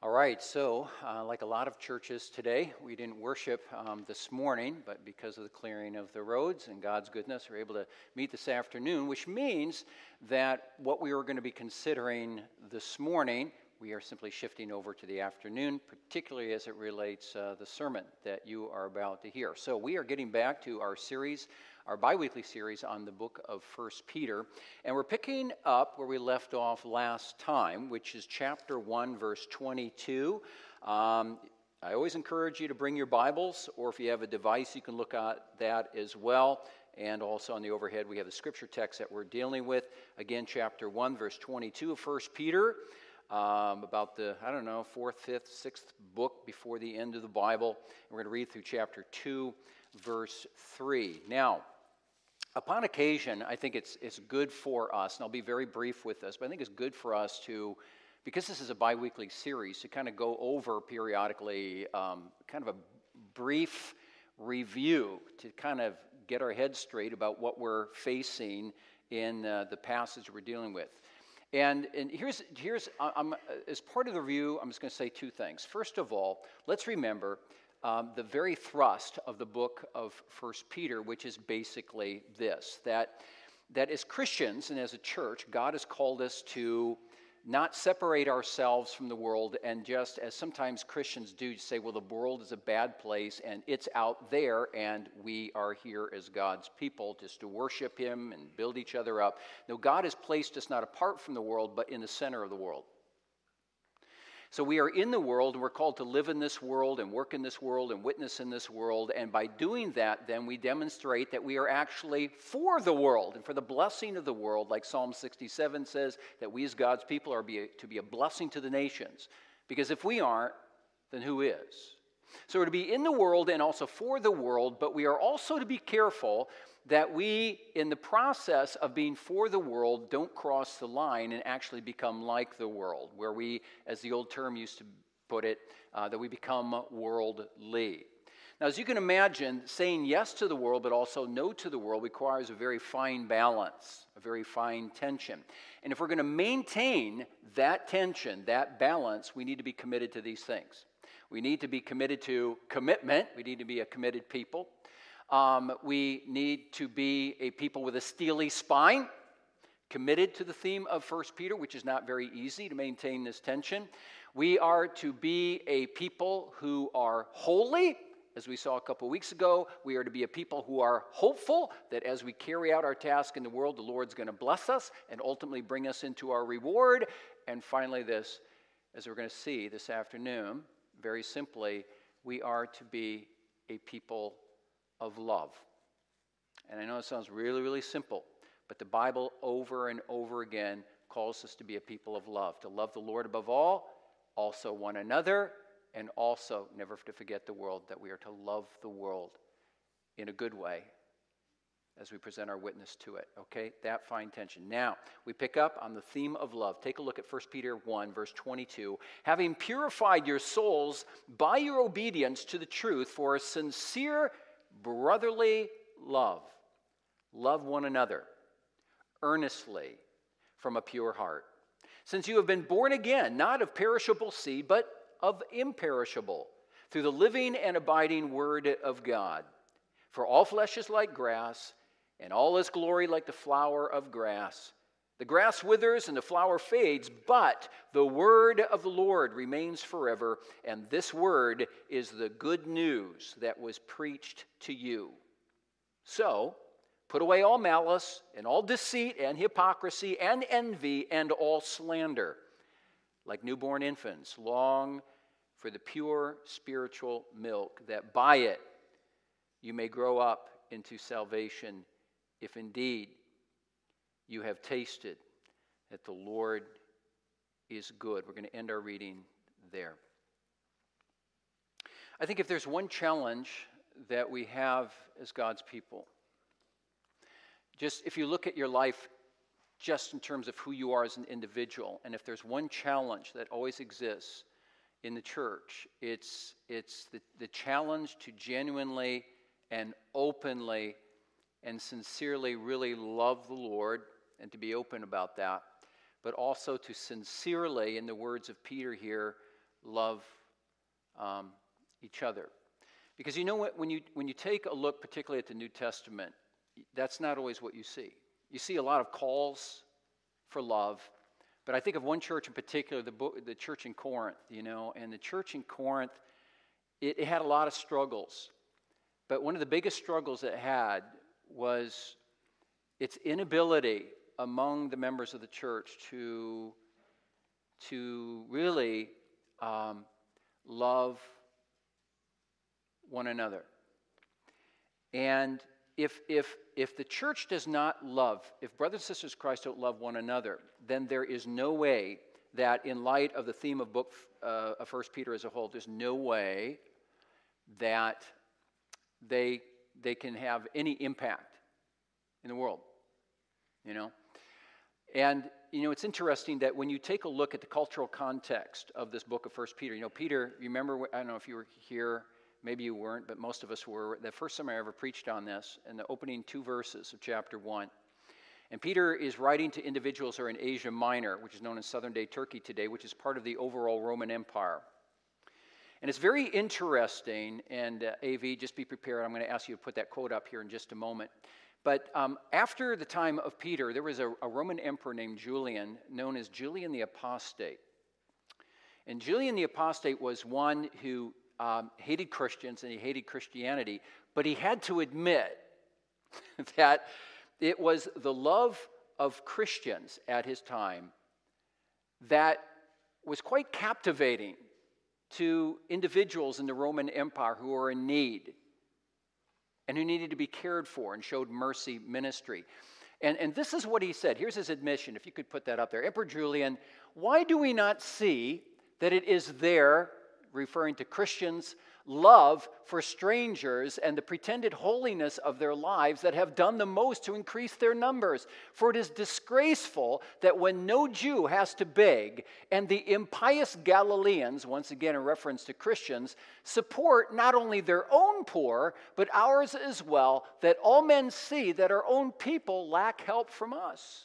All right, so like a lot of churches today, we didn't worship this morning, but because of the clearing of the roads and God's goodness, we're able to meet this afternoon, which means that what we were going to be considering this morning, we are simply shifting over to the afternoon, particularly as it relates the sermon that you are about to hear. So we are getting back to our series, our bi-weekly series on the book of 1 Peter, and we're picking up where we left off last time, which is chapter 1, verse 22. I always encourage you to bring your Bibles, or if you have a device, you can look at that as well, and also on the overhead, we have the scripture text that we're dealing with. Again, chapter 1, verse 22 of 1 Peter, about the, I don't know, 4th, 5th, 6th book before the end of the Bible. And we're going to read through chapter 2, verse 3. Now, upon occasion, I think it's good for us, and I'll be very brief with this, but I think it's good for us to, because this is a bi-weekly series, to kind of go over periodically kind of a brief review to kind of get our heads straight about what we're facing in the passage we're dealing with. And here's as part of the review, I'm just going to say two things. First of all, let's remember the very thrust of the book of 1 Peter, which is basically this, that as Christians and as a church, God has called us to not separate ourselves from the world and just, as sometimes Christians do, say, well, the world is a bad place and it's out there and we are here as God's people just to worship Him and build each other up. No, God has placed us not apart from the world but in the center of the world. So we are in the world, and we're called to live in this world and work in this world and witness in this world. And by doing that, then we demonstrate that we are actually for the world and for the blessing of the world, like Psalm 67 says, that we as God's people are to be a blessing to the nations. Because if we aren't, then who is? So we're to be in the world and also for the world, but we are also to be careful that we, in the process of being for the world, don't cross the line and actually become like the world, where we, as the old term used to put it, that we become worldly. Now, as you can imagine, saying yes to the world but also no to the world requires a very fine balance, a very fine tension. And if we're going to maintain that tension, that balance, we need to be committed to these things. We need to be committed to commitment. We need to be a committed people. We need to be a people with a steely spine, committed to the theme of 1 Peter, which is not very easy to maintain this tension. We are to be a people who are holy, as we saw a couple weeks ago. We are to be a people who are hopeful that as we carry out our task in the world, the Lord's going to bless us and ultimately bring us into our reward. And finally this, as we're going to see this afternoon, very simply, we are to be a people of love. And I know it sounds really, really simple, but the Bible over and over again calls us to be a people of love, to love the Lord above all, also one another, and also never to forget the world, that we are to love the world in a good way as we present our witness to it, okay? That fine tension. Now, we pick up on the theme of love. Take a look at 1 Peter 1, verse 22. Having purified your souls by your obedience to the truth for a sincere brotherly love, love one another earnestly from a pure heart, since you have been born again, not of perishable seed, but of imperishable, through the living and abiding word of God. For all flesh is like grass, and all its glory like the flower of grass. The grass withers and the flower fades, but the word of the Lord remains forever, and this word is the good news that was preached to you. So, put away all malice and all deceit and hypocrisy and envy and all slander. Like newborn infants, long for the pure spiritual milk, that by it you may grow up into salvation, if indeed you have tasted that the Lord is good. We're going to end our reading there. I think if there's one challenge that we have as God's people, just if you look at your life just in terms of who you are as an individual, and if there's one challenge that always exists in the church, it's the challenge to genuinely and openly and sincerely really love the Lord, and to be open about that, but also to sincerely, in the words of Peter here, love each other. Because you know what, when you take a look particularly at the New Testament, that's not always what you see. You see a lot of calls for love, but I think of one church in particular, the church in Corinth, you know, and the church in Corinth, it had a lot of struggles. But one of the biggest struggles it had was its inability among the members of the church to really love one another. And if the church does not love, if brothers and sisters in Christ don't love one another, then there is no way that, in light of the theme of book of 1 Peter as a whole, there's no way that they can have any impact in the world, you know. And you know, it's interesting that when you take a look at the cultural context of this book of 1 Peter, you know, Peter, you remember, I don't know if you were here, maybe you weren't, but most of us were, the first time I ever preached on this, in the opening 2 verses of chapter 1. And Peter is writing to individuals who are in Asia Minor, which is known as southern-day Turkey today, which is part of the overall Roman Empire. And it's very interesting, and AV, just be prepared, I'm going to ask you to put that quote up here in just a moment. But after the time of Peter, there was a Roman emperor named Julian, known as Julian the Apostate. And Julian the Apostate was one who hated Christians, and he hated Christianity, but he had to admit that it was the love of Christians at his time that was quite captivating to individuals in the Roman Empire who were in need and who needed to be cared for and showed mercy ministry. And this is what he said. Here's his admission, if you could put that up there. Emperor Julian, why do we not see that it is there, referring to Christians, love for strangers and the pretended holiness of their lives that have done the most to increase their numbers? For it is disgraceful that when no Jew has to beg, and the impious Galileans, once again in reference to Christians, support not only their own poor, but ours as well, that all men see that our own people lack help from us.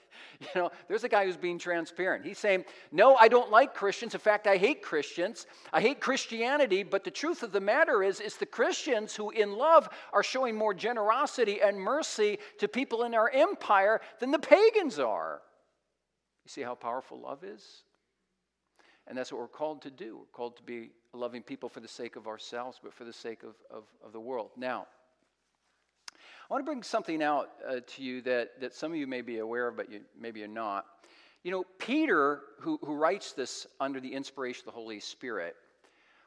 You know, there's a guy who's being transparent. He's saying, no, I don't like Christians. In fact, I hate Christians. I hate Christianity, but the truth of the matter is it's the Christians who in love are showing more generosity and mercy to people in our empire than the pagans are. You see how powerful love is? And that's what we're called to do. We're called to be loving people for the sake of ourselves, but for the sake of the world. Now, I want to bring something out to you that some of you may be aware of, but maybe you're not. You know, Peter, who writes this under the inspiration of the Holy Spirit,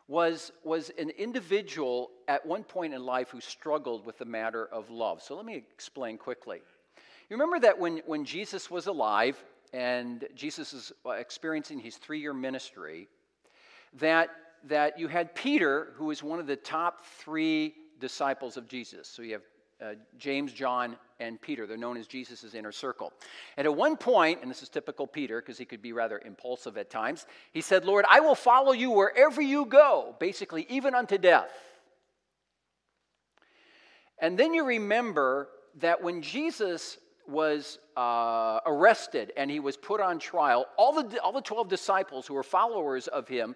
was an individual at one point in life who struggled with the matter of love. So let me explain quickly. You remember that when Jesus was alive and Jesus is experiencing his 3-year ministry, that you had Peter, who was one of the top 3 disciples of Jesus. So you have James, John, and Peter. They're known as Jesus' inner circle. And at one point, and this is typical Peter because he could be rather impulsive at times, he said, Lord, I will follow you wherever you go, basically even unto death. And then you remember that when Jesus was arrested and he was put on trial, all the 12 disciples who were followers of him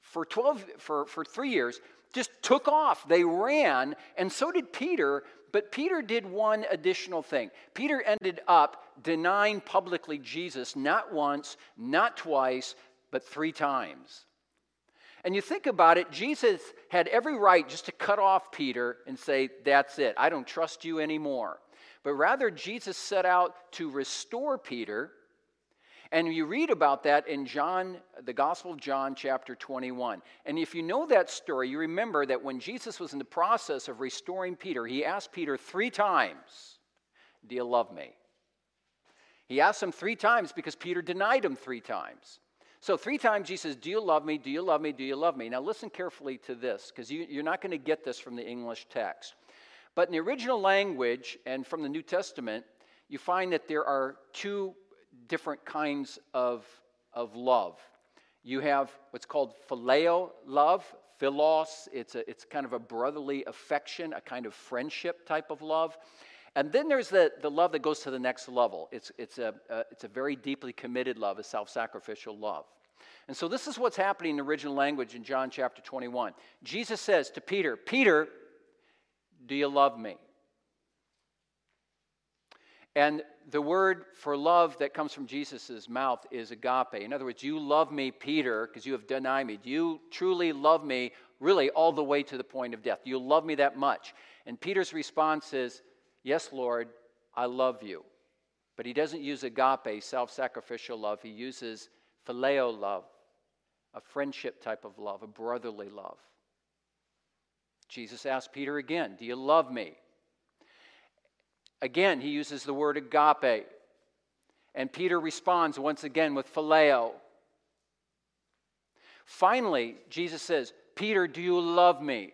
for 3 years just took off. They ran, and so did Peter. But Peter did one additional thing. Peter ended up denying publicly Jesus not once, not twice, but 3 times. And you think about it, Jesus had every right just to cut off Peter and say, that's it, I don't trust you anymore. But rather, Jesus set out to restore Peter. And you read about that in John, the Gospel of John, chapter 21. And if you know that story, you remember that when Jesus was in the process of restoring Peter, he asked Peter 3 times, do you love me? He asked him 3 times because Peter denied him 3 times. So 3 times he says, do you love me, do you love me, do you love me? Now listen carefully to this, because you're not going to get this from the English text. But in the original language and from the New Testament, you find that there are 2 different kinds of love. You have what's called phileo love, philos, it's kind of a brotherly affection, a kind of friendship type of love. And then there's the love that goes to the next level. It's a very deeply committed love, a self-sacrificial love. And so this is what's happening in the original language in John chapter 21. Jesus says to Peter, "Peter, do you love me?" And the word for love that comes from Jesus' mouth is agape. In other words, you love me, Peter, because you have denied me. Do you truly love me, really, all the way to the point of death? Do you love me that much? And Peter's response is, yes, Lord, I love you. But he doesn't use agape, self-sacrificial love. He uses phileo love, a friendship type of love, a brotherly love. Jesus asked Peter again, do you love me? Again, he uses the word agape. And Peter responds once again with phileo. Finally, Jesus says, Peter, do you love me?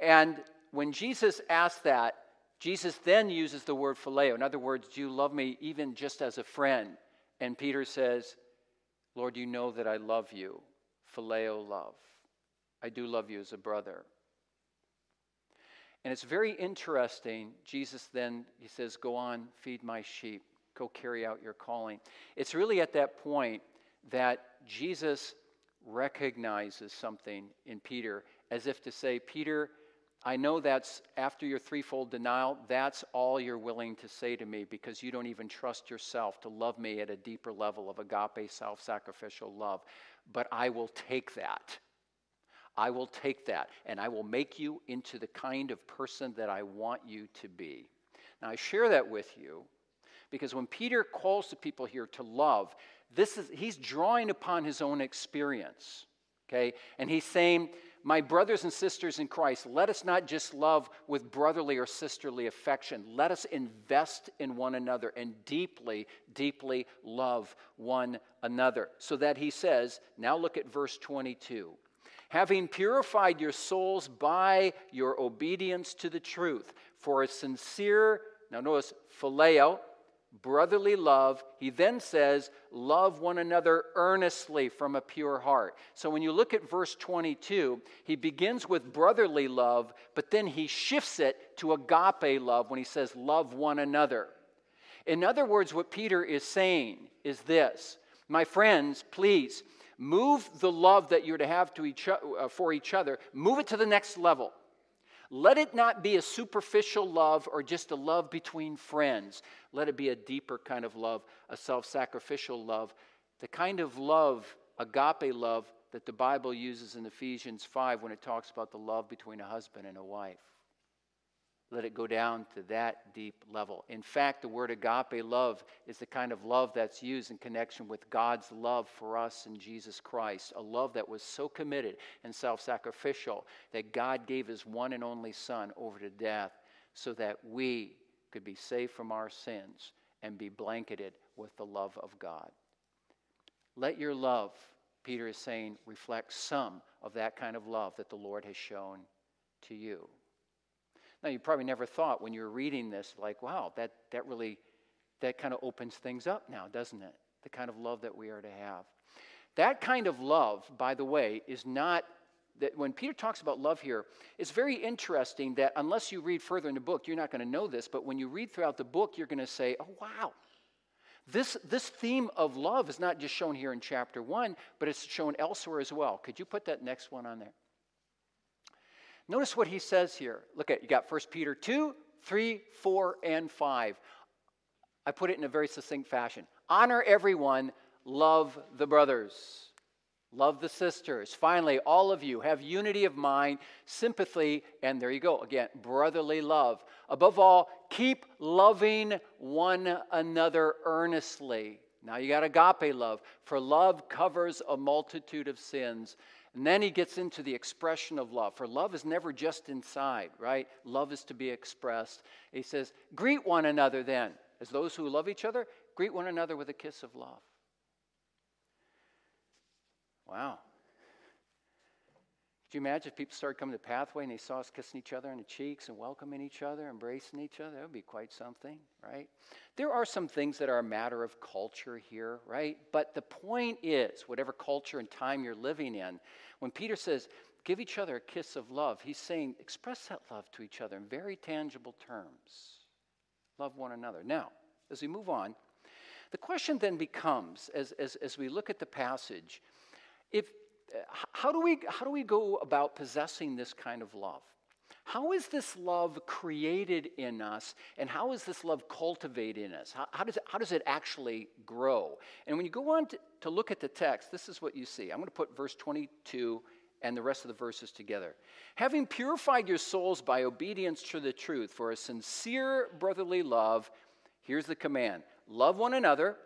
And when Jesus asks that, Jesus then uses the word phileo. In other words, do you love me even just as a friend? And Peter says, Lord, you know that I love you. Phileo love. I do love you as a brother. And it's very interesting. Jesus then, he says, go on, feed my sheep. Go carry out your calling. It's really at that point that Jesus recognizes something in Peter, as if to say, Peter, I know that's after your threefold denial, that's all you're willing to say to me, because you don't even trust yourself to love me at a deeper level of agape, self-sacrificial love. But I will take that. I will take that, and I will make you into the kind of person that I want you to be. Now, I share that with you because when Peter calls the people here to love, he's drawing upon his own experience, okay? And he's saying, my brothers and sisters in Christ, let us not just love with brotherly or sisterly affection. Let us invest in one another and deeply, deeply love one another. So that he says, now look at verse 22. Having purified your souls by your obedience to the truth, for a sincere, now notice, phileo, brotherly love, he then says, love one another earnestly from a pure heart. So when you look at verse 22, he begins with brotherly love, but then he shifts it to agape love when he says, love one another. In other words, what Peter is saying is this, my friends, please, move the love that you're to have for each other, move it to the next level. Let it not be a superficial love or just a love between friends. Let it be a deeper kind of love, a self-sacrificial love, the kind of love, agape love, that the Bible uses in Ephesians 5 when it talks about the love between a husband and a wife. Let it go down to that deep level. In fact, the word agape love is the kind of love that's used in connection with God's love for us in Jesus Christ, a love that was so committed and self-sacrificial that God gave his one and only Son over to death so that we could be saved from our sins and be blanketed with the love of God. Let your love, Peter is saying, reflect some of that kind of love that the Lord has shown to you. Now, you probably never thought when you were reading this, like, wow, that kind of opens things up now, doesn't it? The kind of love that we are to have. That kind of love, by the way, is not, that when Peter talks about love here, it's very interesting that unless you read further in the book, you're not going to know this, but when you read throughout the book, you're going to say, oh, wow, this theme of love is not just shown here in chapter 1, but it's shown elsewhere as well. Could you put that next one on there? Notice what he says here. Look at, you got 1 Peter 2, 3, 4, and 5. I put it in a very succinct fashion. Honor everyone, love the brothers, love the sisters. Finally, all of you have unity of mind, sympathy, and there you go. Again, brotherly love. Above all, keep loving one another earnestly. Now you got agape love, for love covers a multitude of sins. And then he gets into the expression of love. For love is never just inside, right? Love is to be expressed. He says, greet one another then. As those who love each other, greet one another with a kiss of love. Wow. Could you imagine if people started coming to Pathway and they saw us kissing each other on the cheeks and welcoming each other, embracing each other? That would be quite something, right? There are some things that are a matter of culture here, right? But the point is, whatever culture and time you're living in, when Peter says, give each other a kiss of love, he's saying, express that love to each other in very tangible terms. Love one another. Now, as we move on, The question then becomes, as we look at the passage, how do we go about possessing this kind of love? How is this love created in us, and how is this love cultivated in us? How does it actually grow? And when you go on to look at the text, this is what you see. I'm going to put verse 22 and the rest of the verses together. Having purified your souls by obedience to the truth for a sincere brotherly love, here's the command. Love one another,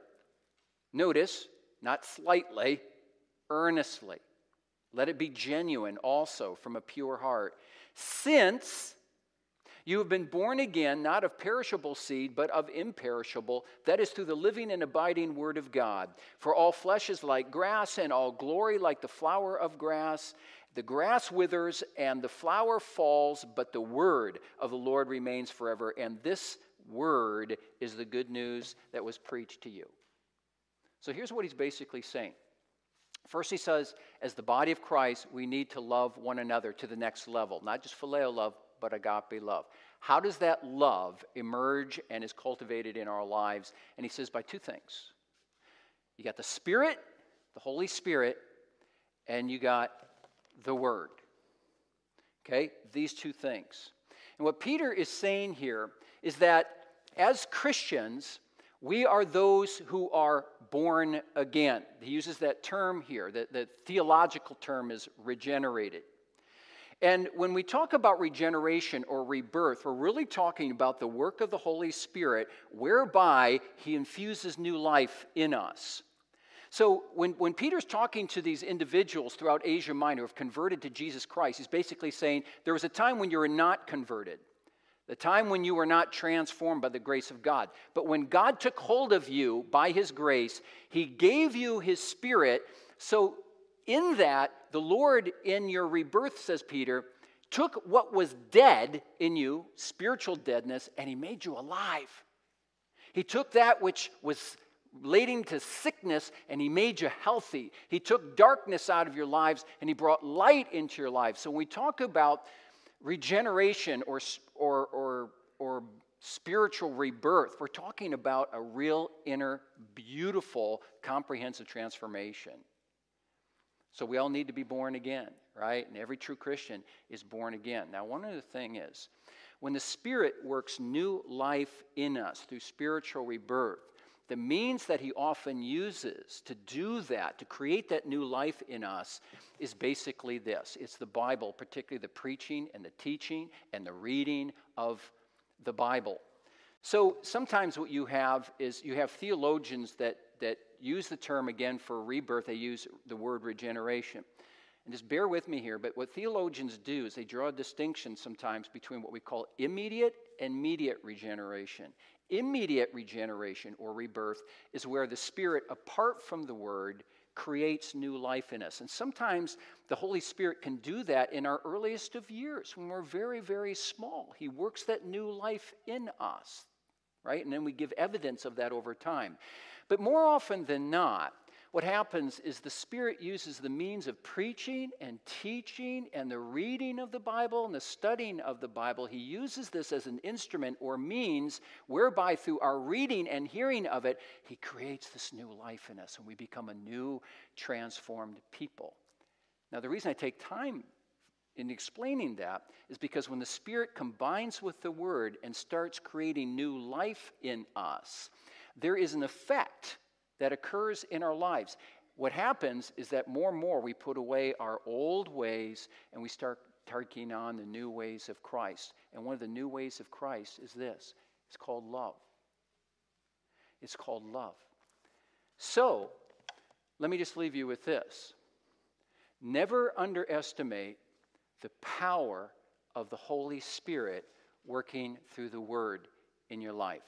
notice, not slightly, earnestly. Let it be genuine also from a pure heart. Since you have been born again, not of perishable seed, but of imperishable, that is through the living and abiding word of God. For all flesh is like grass, and all glory like the flower of grass. The grass withers, and the flower falls, but the word of the Lord remains forever. And this word is the good news that was preached to you. So here's what he's basically saying. First, he says, as the body of Christ, we need to love one another to the next level. Not just phileo love, but agape love. How does that love emerge and is cultivated in our lives? And he says by two things. You got the Spirit, the Holy Spirit, and you got the Word. Okay? These two things. And what Peter is saying here is that as Christians, we are those who are born again. He uses that term here. The theological term is regenerated. And when we talk about regeneration or rebirth, we're really talking about the work of the Holy Spirit whereby he infuses new life in us. So when Peter's talking to these individuals throughout Asia Minor who have converted to Jesus Christ, he's basically saying there was a time when you were not converted. The time when you were not transformed by the grace of God. But when God took hold of you by his grace, he gave you his Spirit. So in that, the Lord in your rebirth, says Peter, took what was dead in you, spiritual deadness, and he made you alive. He took that which was relating to sickness, and he made you healthy. He took darkness out of your lives, and he brought light into your lives. So when we talk about regeneration or spiritual rebirth, we're talking about a real inner, beautiful, comprehensive transformation. So we all need to be born again, right? And every true Christian is born again. Now, one other thing is, when the Spirit works new life in us through spiritual rebirth, the means that he often uses to do that, to create that new life in us, is basically this. It's the Bible, particularly the preaching and the teaching and the reading of the Bible. So sometimes what you have is you have theologians that use the term again for rebirth. They use the word regeneration. And just bear with me here, but what theologians do is they draw a distinction sometimes between what we call immediate and mediate regeneration. Immediate regeneration or rebirth is where the Spirit, apart from the Word, creates new life in us. And sometimes the Holy Spirit can do that in our earliest of years when we're very, very small. He works that new life in us, right? And then we give evidence of that over time. But more often than not, what happens is the Spirit uses the means of preaching and teaching and the reading of the Bible and the studying of the Bible. He uses this as an instrument or means whereby through our reading and hearing of it, he creates this new life in us and we become a new, transformed people. Now, the reason I take time in explaining that is because when the Spirit combines with the Word and starts creating new life in us, there is an effect that occurs in our lives. What happens is that more and more we put away our old ways and we start taking on the new ways of Christ. And one of the new ways of Christ is this. It's called love. It's called love. So, let me just leave you with this. Never underestimate the power of the Holy Spirit working through the Word in your life.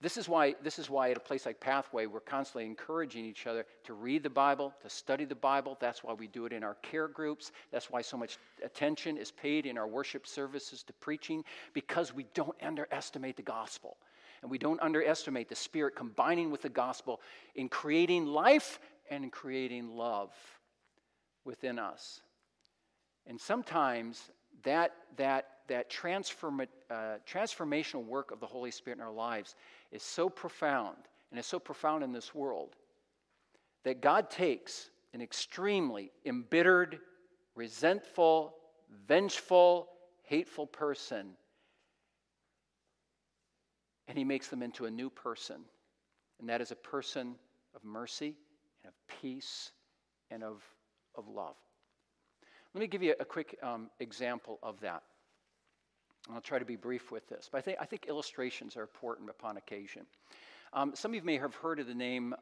This is why at a place like Pathway, we're constantly encouraging each other to read the Bible, to study the Bible. That's why we do it in our care groups. That's why so much attention is paid in our worship services to preaching, because we don't underestimate the gospel. And we don't underestimate the Spirit combining with the gospel in creating life and in creating love within us. And sometimes that transformational work of the Holy Spirit in our lives is so profound and is so profound in this world that God takes an extremely embittered, resentful, vengeful, hateful person, and he makes them into a new person. And that is a person of mercy and of peace and of love. Let me give you a quick example of that. I'll try to be brief with this, but I think illustrations are important upon occasion. Some of you may have heard of the name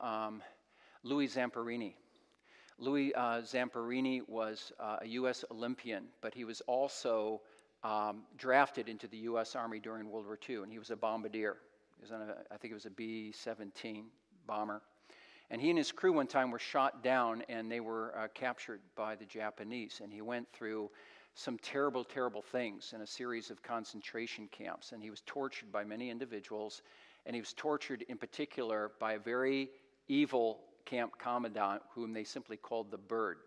Louis Zamperini. Louis Zamperini was a U.S. Olympian, but he was also drafted into the U.S. Army during World War II, and he was a bombardier. He was on I think it was a B-17 bomber. And he and his crew one time were shot down, and they were captured by the Japanese, and he went through some terrible, terrible things in a series of concentration camps, and he was tortured by many individuals, and he was tortured in particular by a very evil camp commandant whom they simply called the Bird.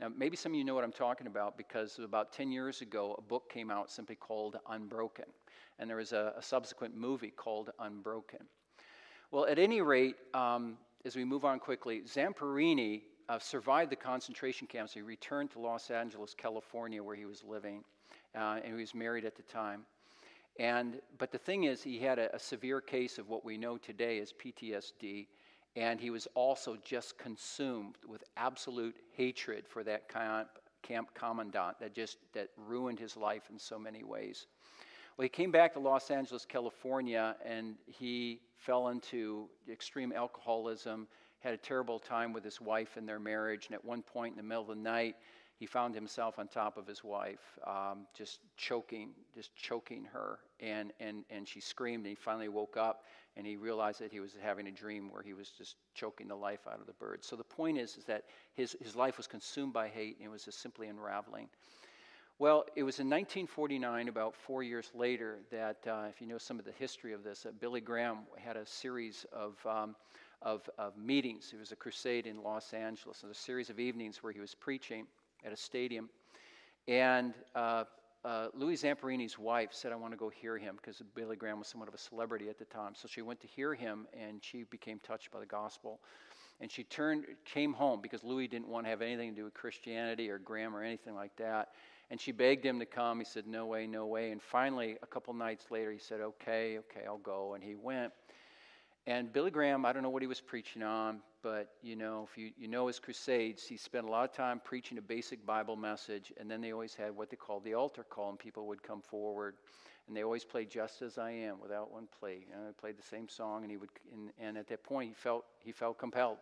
Now, maybe some of you know what I'm talking about, because about 10 years ago, a book came out simply called Unbroken, and there was a subsequent movie called Unbroken. Well, at any rate, as we move on quickly, Zamperini survived the concentration camps. He returned to Los Angeles, California, where he was living, and he was married at the time. But the thing is, he had a severe case of what we know today as PTSD, and he was also just consumed with absolute hatred for that camp commandant that ruined his life in so many ways. Well, he came back to Los Angeles, California, and he fell into extreme alcoholism, had a terrible time with his wife and their marriage, and at one point in the middle of the night, he found himself on top of his wife, just choking her, and she screamed, and he finally woke up, and he realized that he was having a dream where he was just choking the life out of the Bird. So the point is that his life was consumed by hate, and it was just simply unraveling. Well, it was in 1949, about 4 years later, that if you know some of the history of this, Billy Graham had a series of meetings. It was a crusade in Los Angeles, and a series of evenings where he was preaching at a stadium. And Louis Zamperini's wife said, "I want to go hear him," because Billy Graham was somewhat of a celebrity at the time. So she went to hear him, and she became touched by the gospel. And she came home, because Louis didn't want to have anything to do with Christianity or Graham or anything like that. And she begged him to come. He said, "No way, no way." And finally, a couple nights later, he said, okay, I'll go. And he went. And Billy Graham, I don't know what he was preaching on, but if you know his crusades, he spent a lot of time preaching a basic Bible message, and then they always had what they called the altar call, and people would come forward, and they always played "Just As I Am" without one plea. They played the same song, and and at that point, he felt compelled.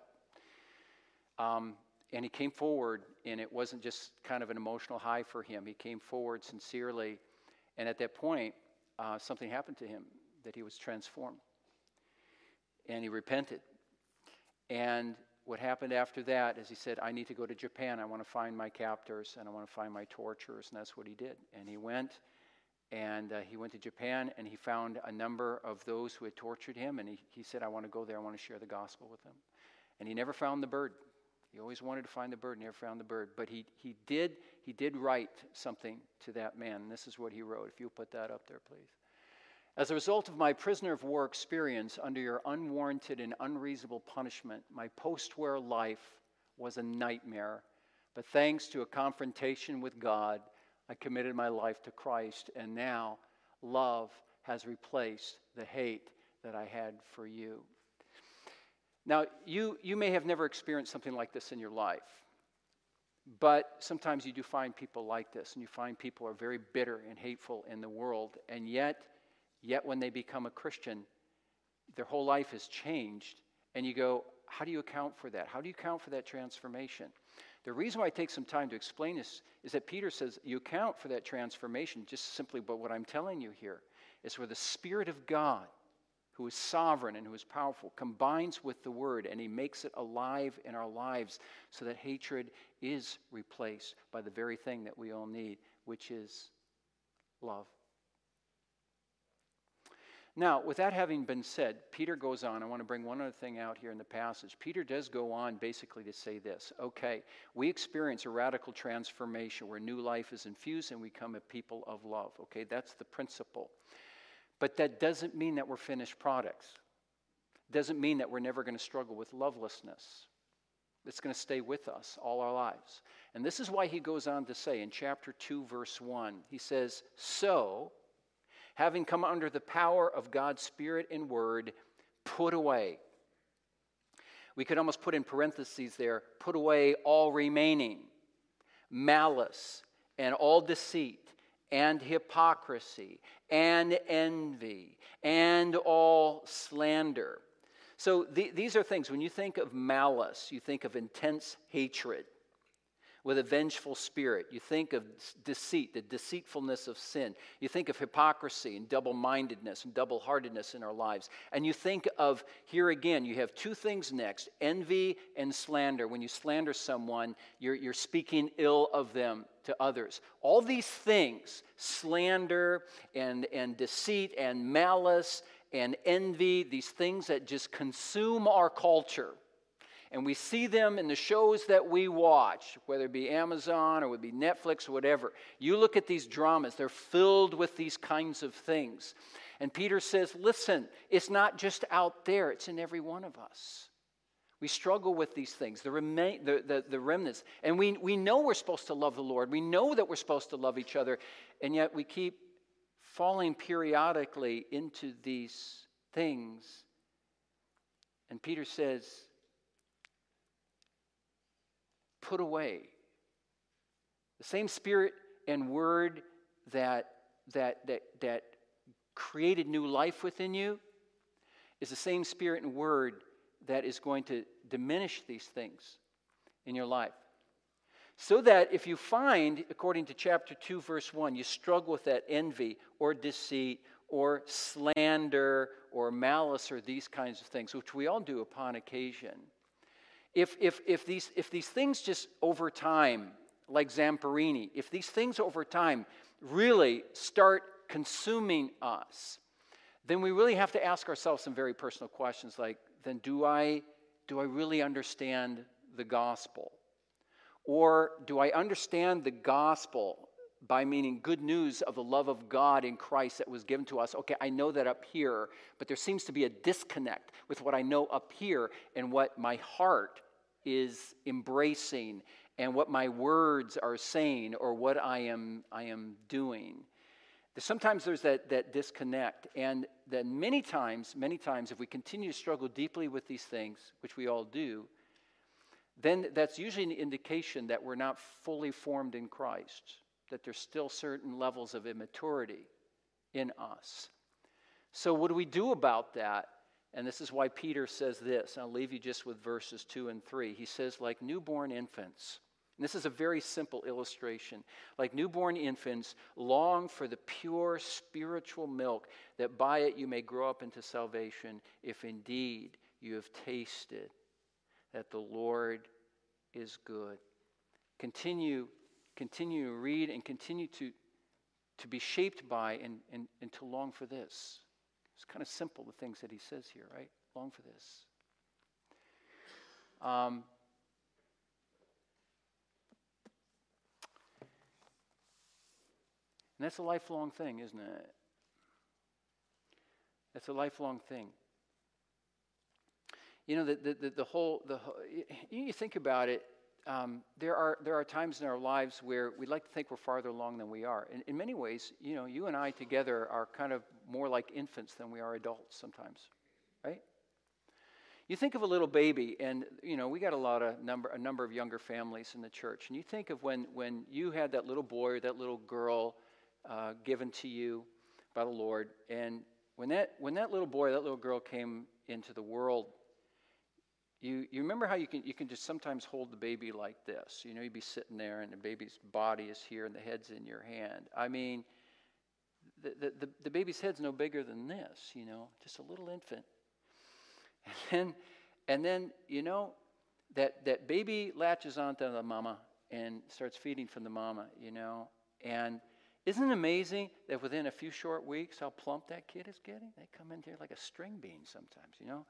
And he came forward, and it wasn't just kind of an emotional high for him. He came forward sincerely, and at that point, something happened to him, that he was transformed. And he repented. And what happened after that is he said, "I need to go to Japan. I want to find my captors, and I want to find my torturers," and that's what he did. And he went, and he went to Japan, and he found a number of those who had tortured him, and he said, "I want to go there. I want to share the gospel with them." And he never found the Bird. He always wanted to find the Bird, never found the Bird. But he did write something to that man. And this is what he wrote. If you'll put that up there, please. "As a result of my prisoner of war experience under your unwarranted and unreasonable punishment, my post-war life was a nightmare. But thanks to a confrontation with God, I committed my life to Christ. And now love has replaced the hate that I had for you." Now, you may have never experienced something like this in your life, but sometimes you do find people like this, and you find people are very bitter and hateful in the world, and yet when they become a Christian, their whole life has changed, and you go, how do you account for that? How do you account for that transformation? The reason why I take some time to explain this is that Peter says you account for that transformation just simply by what I'm telling you here. It's where the Spirit of God, who is sovereign and who is powerful, combines with the Word, and he makes it alive in our lives so that hatred is replaced by the very thing that we all need, which is love. Now, with that having been said, Peter goes on. I want to bring one other thing out here in the passage. Peter does go on basically to say this. Okay, we experience a radical transformation where new life is infused and we become a people of love. Okay, that's the principle. But that doesn't mean that we're finished products. doesn't mean that we're never going to struggle with lovelessness. It's going to stay with us all our lives. And this is why he goes on to say in chapter 2, verse 1, he says, "So, having come under the power of God's Spirit and Word, put away." We could almost put in parentheses there, put away all remaining malice and all deceit and hypocrisy and envy and all slander. So these are things, when you think of malice, you think of intense hatred with a vengeful spirit. You think of deceit, the deceitfulness of sin. You think of hypocrisy and double-mindedness and double-heartedness in our lives. And you think of, here again, you have two things next, envy and slander. When you slander someone, you're speaking ill of them to others. All these things, slander and deceit and malice and envy, these things that just consume our culture. And we see them in the shows that we watch, whether it be Amazon or it would be Netflix or whatever. You look at these dramas, they're filled with these kinds of things. And Peter says, listen, it's not just out there, it's in every one of us. We struggle with these things, the remnants. And we know we're supposed to love the Lord. We know that we're supposed to love each other. And yet we keep falling periodically into these things. And Peter says, put away. The same Spirit and Word that created new life within you is the same Spirit and Word that is going to diminish these things in your life. So that if you find, according to chapter 2, verse 1, you struggle with that envy or deceit or slander or malice or these kinds of things, which we all do upon occasion. If these things just over time, like Zamperini, if these things over time really start consuming us, then we really have to ask ourselves some very personal questions like, then do I really understand the gospel? Or do I understand the gospel by meaning good news of the love of God in Christ that was given to us? Okay, I know that up here, but there seems to be a disconnect with what I know up here and what my heart is embracing and what my words are saying or what I am doing. Sometimes there's that disconnect, and then many times, if we continue to struggle deeply with these things, which we all do, then that's usually an indication that we're not fully formed in Christ, that there's still certain levels of immaturity in us. So what do we do about that? And this is why Peter says this. I'll leave you just with verses 2 and 3. He says, like newborn infants, and this is a very simple illustration, like newborn infants, long for the pure spiritual milk, that by it you may grow up into salvation, if indeed you have tasted that the Lord is good. Continue to read and continue to be shaped by and to long for this. It's kind of simple, the things that he says here, right? Long for this. And that's a lifelong thing, isn't it? That's a lifelong thing. You know, the whole you think about it, there are times in our lives where we like to think we're farther along than we are. In many ways, you know, you and I together are kind of more like infants than we are adults sometimes, right? You think of a little baby, and you know, we got a number of younger families in the church, and you think of when you had that little boy or that little girl given to you by the Lord, and when that little boy, that little girl came into the world. You remember how you can just sometimes hold the baby like this. You know, you'd be sitting there and the baby's body is here and the head's in your hand. I mean, the baby's head's no bigger than this, you know, just a little infant. And then you know, that baby latches onto the mama and starts feeding from the mama, you know. And isn't it amazing that within a few short weeks how plump that kid is getting? They come in here like a string bean sometimes, you know.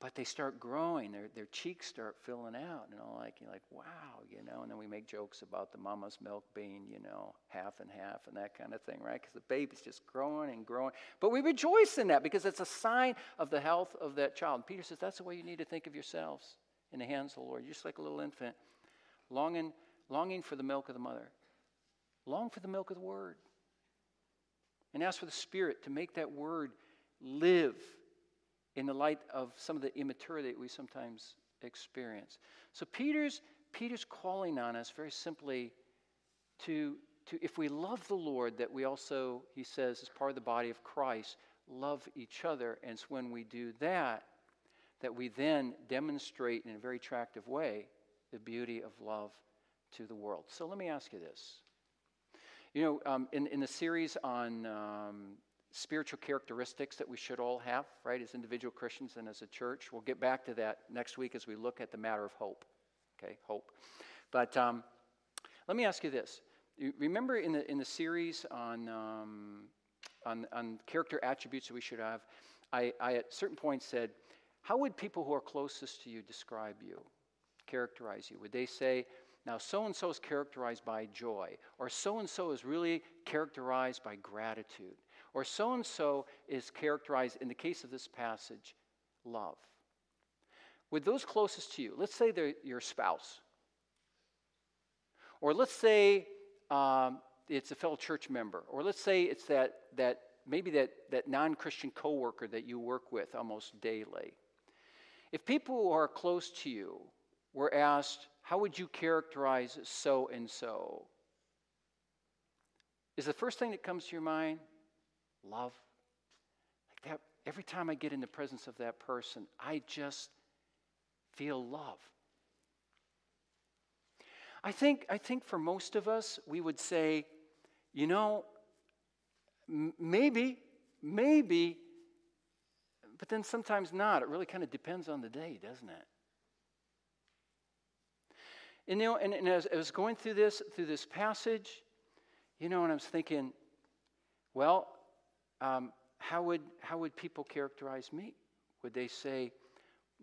But they start growing, their cheeks start filling out, and all like, you're like, wow, you know. And then we make jokes about the mama's milk being, you know, half and half and that kind of thing, right? Because the baby's just growing and growing. But we rejoice in that because it's a sign of the health of that child. And Peter says that's the way you need to think of yourselves in the hands of the Lord. You're just like a little infant, longing for the milk of the mother. Long for the milk of the word. And ask for the Spirit to make that word live in the light of some of the immaturity that we sometimes experience. So Peter's calling on us very simply to if we love the Lord, that we also, he says, as part of the body of Christ, love each other. And it's when we do that, that we then demonstrate in a very attractive way the beauty of love to the world. So let me ask you this. You know, in the series on spiritual characteristics that we should all have, right, as individual Christians and as a church, we'll get back to that next week as we look at the matter of hope. Okay, hope. But let me ask you this: you remember in the series on character attributes that we should have, I at certain points said, how would people who are closest to you describe you, characterize you? Would they say, now, so-and-so is characterized by joy, or so-and-so is really characterized by gratitude, or so-and-so is characterized, in the case of this passage, love? With those closest to you, let's say they're your spouse, or let's say it's a fellow church member, or let's say it's that non-Christian coworker that you work with almost daily. If people who are close to you were asked, how would you characterize so-and-so? Is the first thing that comes to your mind love? Like that, every time I get in the presence of that person, I just feel love. I think for most of us, we would say, you know, maybe, but then sometimes not. It really kind of depends on the day, doesn't it? And, you know, and as I was going through this passage, you know, and I was thinking, well, how would people characterize me? Would they say,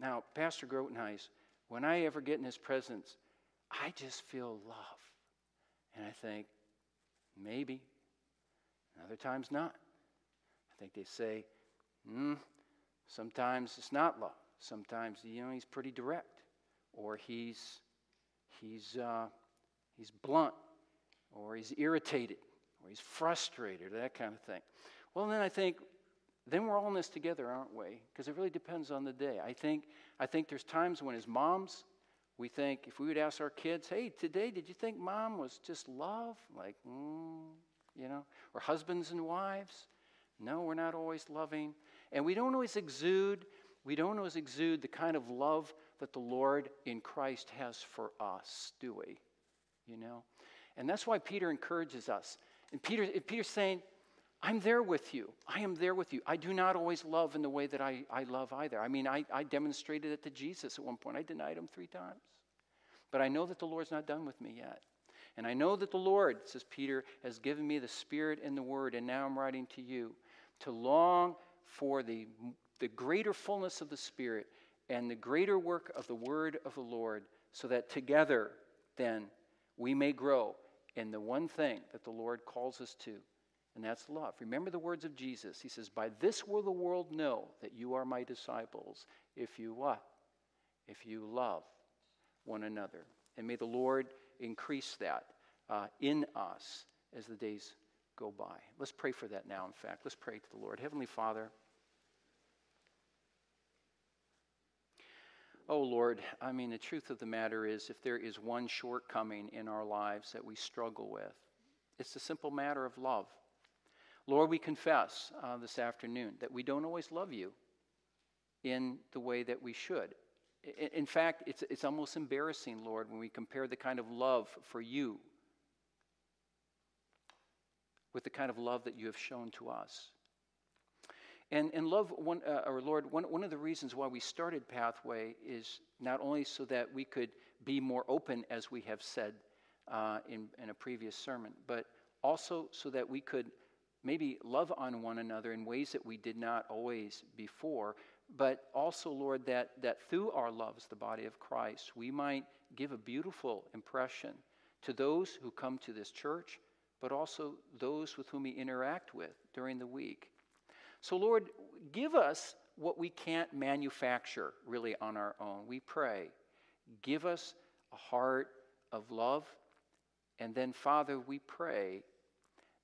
now, Pastor Grotenhuis, when I ever get in his presence, I just feel love. And I think, maybe. And other times not. I think they say, sometimes it's not love. Sometimes, you know, he's pretty direct. Or he's blunt, or he's irritated, or he's frustrated, or that kind of thing. Well, then I think, then we're all in this together, aren't we? Because it really depends on the day. I think there's times when as moms, we think, if we would ask our kids, hey, today, did you think mom was just love? Like, you know, or husbands and wives. No, we're not always loving. And we don't always exude the kind of love that the Lord in Christ has for us, do we? You know? And that's why Peter encourages us. And Peter's saying, I'm there with you. I am there with you. I do not always love in the way that I love either. I mean, I demonstrated it to Jesus at one point. I denied him 3 times. But I know that the Lord's not done with me yet. And I know that the Lord, says Peter, has given me the Spirit and the Word, and now I'm writing to you to long for the greater fullness of the Spirit and the greater work of the word of the Lord, so that together, then, we may grow in the one thing that the Lord calls us to, and that's love. Remember the words of Jesus. He says, by this will the world know that you are my disciples, if you what? If you love one another. And may the Lord increase that in us as the days go by. Let's pray for that now, in fact. Let's pray to the Lord. Heavenly Father, oh, Lord, I mean, the truth of the matter is, if there is one shortcoming in our lives that we struggle with, it's the simple matter of love. Lord, we confess this afternoon that we don't always love you in the way that we should. In fact, it's almost embarrassing, Lord, when we compare the kind of love for you with the kind of love that you have shown to us. And love, Lord, one of the reasons why we started Pathway is not only so that we could be more open, as we have said in a previous sermon, but also so that we could maybe love on one another in ways that we did not always before, but also, Lord, that through our loves, the body of Christ, we might give a beautiful impression to those who come to this church, but also those with whom we interact with during the week. So, Lord, give us what we can't manufacture really on our own. We pray. Give us a heart of love. And then, Father, we pray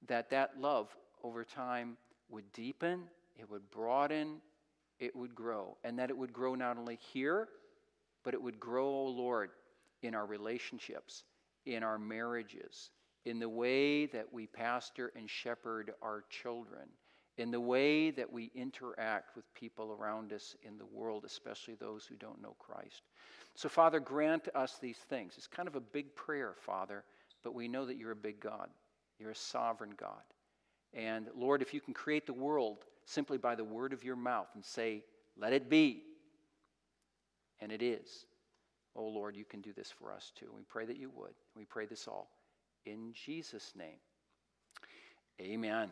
that love over time would deepen, it would broaden, it would grow, and that it would grow not only here, but it would grow, oh Lord, in our relationships, in our marriages, in the way that we pastor and shepherd our children, in the way that we interact with people around us in the world, especially those who don't know Christ. So, Father, grant us these things. It's kind of a big prayer, Father, but we know that you're a big God. You're a sovereign God. And, Lord, if you can create the world simply by the word of your mouth and say, let it be, and it is, oh, Lord, you can do this for us, too. We pray that you would. We pray this all in Jesus' name. Amen.